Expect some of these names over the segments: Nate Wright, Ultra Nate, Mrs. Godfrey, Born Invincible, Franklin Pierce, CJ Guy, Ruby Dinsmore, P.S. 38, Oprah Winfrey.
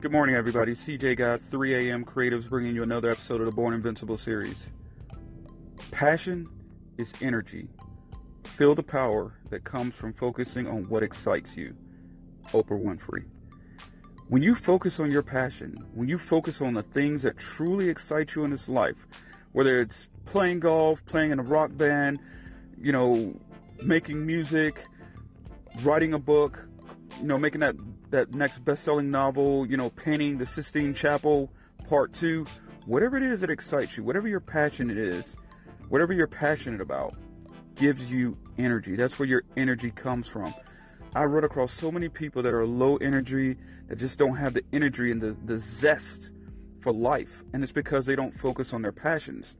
Good morning, everybody. CJ Guy, 3 a.m. Creatives, bringing you another episode of the Born Invincible series. Passion is energy. Feel the power that comes from focusing on what excites you. Oprah Winfrey. When you focus on your passion, when you focus on the things that truly excite you in this life, whether it's playing golf, playing in a rock band, making music, writing a book, making that next best-selling novel, painting the Sistine Chapel Part 2, whatever it is that excites you, whatever your passion it is, whatever you're passionate about, gives you energy. That's where your energy comes from. I run across so many people that are low energy, that just don't have the energy and the zest for life, and it's because they don't focus on their passions.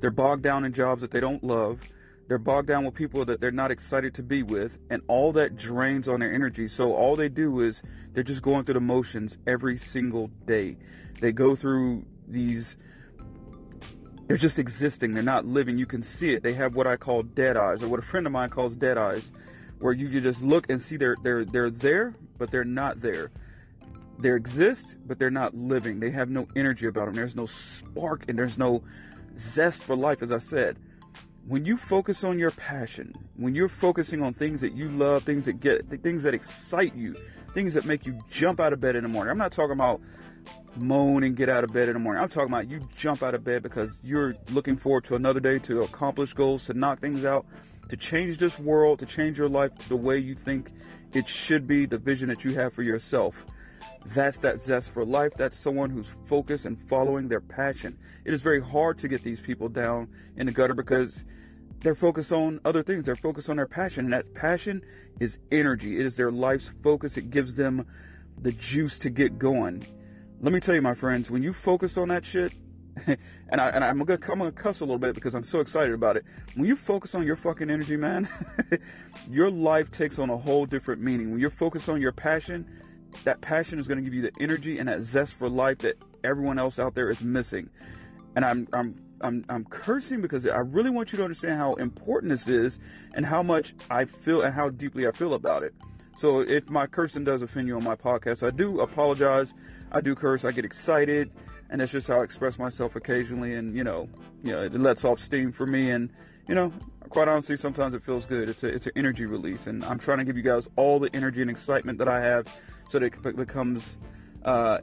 They're bogged down in jobs that they don't love. They're bogged down with people that they're not excited to be with, and all that drains on their energy. So all they do is they're just going through the motions every single day. They go through these, they're just existing. They're not living. You can see it. They have what I call dead eyes, or what a friend of mine calls dead eyes, where you just look and see they're there, but they're not there. They exist, but they're not living. They have no energy about them. There's no spark and there's no zest for life, as I said. When you focus on your passion, when you're focusing on things that you love, things that excite you, things that make you jump out of bed in the morning. I'm not talking about moan and get out of bed in the morning. I'm talking about you jump out of bed because you're looking forward to another day, to accomplish goals, to knock things out, to change this world, to change your life to the way you think it should be, the vision that you have for yourself. That's that zest for life. That's someone who's focused and following their passion. It is very hard to get these people down in the gutter because they're focused on other things. They're focused on their passion. And that passion is energy. It is their life's focus. It gives them the juice to get going. Let me tell you, my friends, when you focus on that shit, I'm gonna cuss a little bit because I'm so excited about it. When you focus on your fucking energy, man, your life takes on a whole different meaning. When you're focused on your passion, that passion is going to give you the energy and that zest for life that everyone else out there is missing. And I'm cursing because I really want you to understand how important this is and how much I feel and how deeply I feel about it. So if my cursing does offend you on my podcast, I do apologize. I do curse. I get excited, and that's just how I express myself occasionally. And it lets off steam for me. And quite honestly, sometimes it feels good. It's an energy release, and I'm trying to give you guys all the energy and excitement that I have, so that it becomes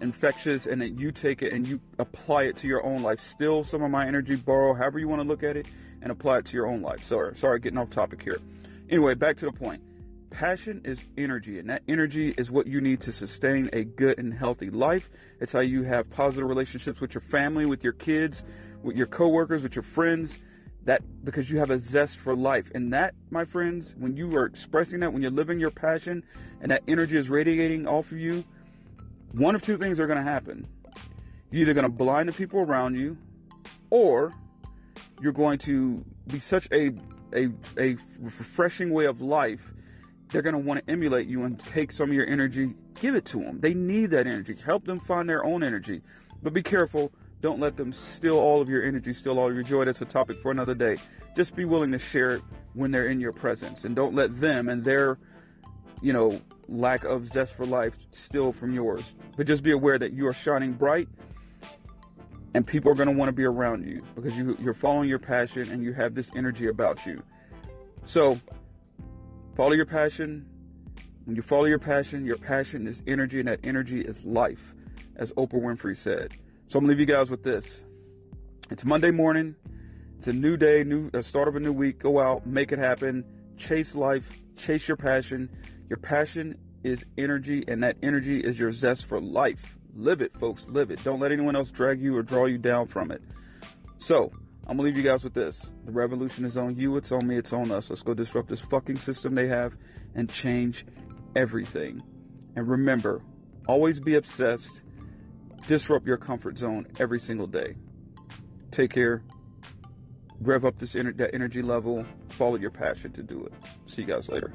infectious, and that you take it and you apply it to your own life. Steal some of my energy, borrow, however you want to look at it, and apply it to your own life. Sorry, getting off topic here. Anyway, back to the point. Passion is energy, and that energy is what you need to sustain a good and healthy life. It's how you have positive relationships with your family, with your kids, with your coworkers, with your friends. That because you have a zest for life. And that, my friends, when you are expressing that, when you're living your passion and that energy is radiating off of you, one of two things are going to happen. You're either going to blind the people around you, or you're going to be such a refreshing way of life, they're going to want to emulate you and take some of your energy, give it to them. They need that energy. Help them find their own energy. But be careful. Don't let them steal all of your energy, steal all of your joy. That's a topic for another day. Just be willing to share it when they're in your presence. And don't let them and their, lack of zest for life steal from yours. But just be aware that you are shining bright, and people are going to want to be around you because you're following your passion and you have this energy about you. So follow your passion. When you follow your passion is energy, and that energy is life, as Oprah Winfrey said. So I'm going to leave you guys with this. It's Monday morning. It's a new day, start of a new week. Go out, make it happen. Chase life. Chase your passion. Your passion is energy, and that energy is your zest for life. Live it, folks. Live it. Don't let anyone else drag you or draw you down from it. So I'm going to leave you guys with this. The revolution is on you. It's on me. It's on us. Let's go disrupt this fucking system they have and change everything. And remember, always be obsessed. Disrupt your comfort zone every single day. Take care. Rev up that energy level. Follow your passion to do it. See you guys later.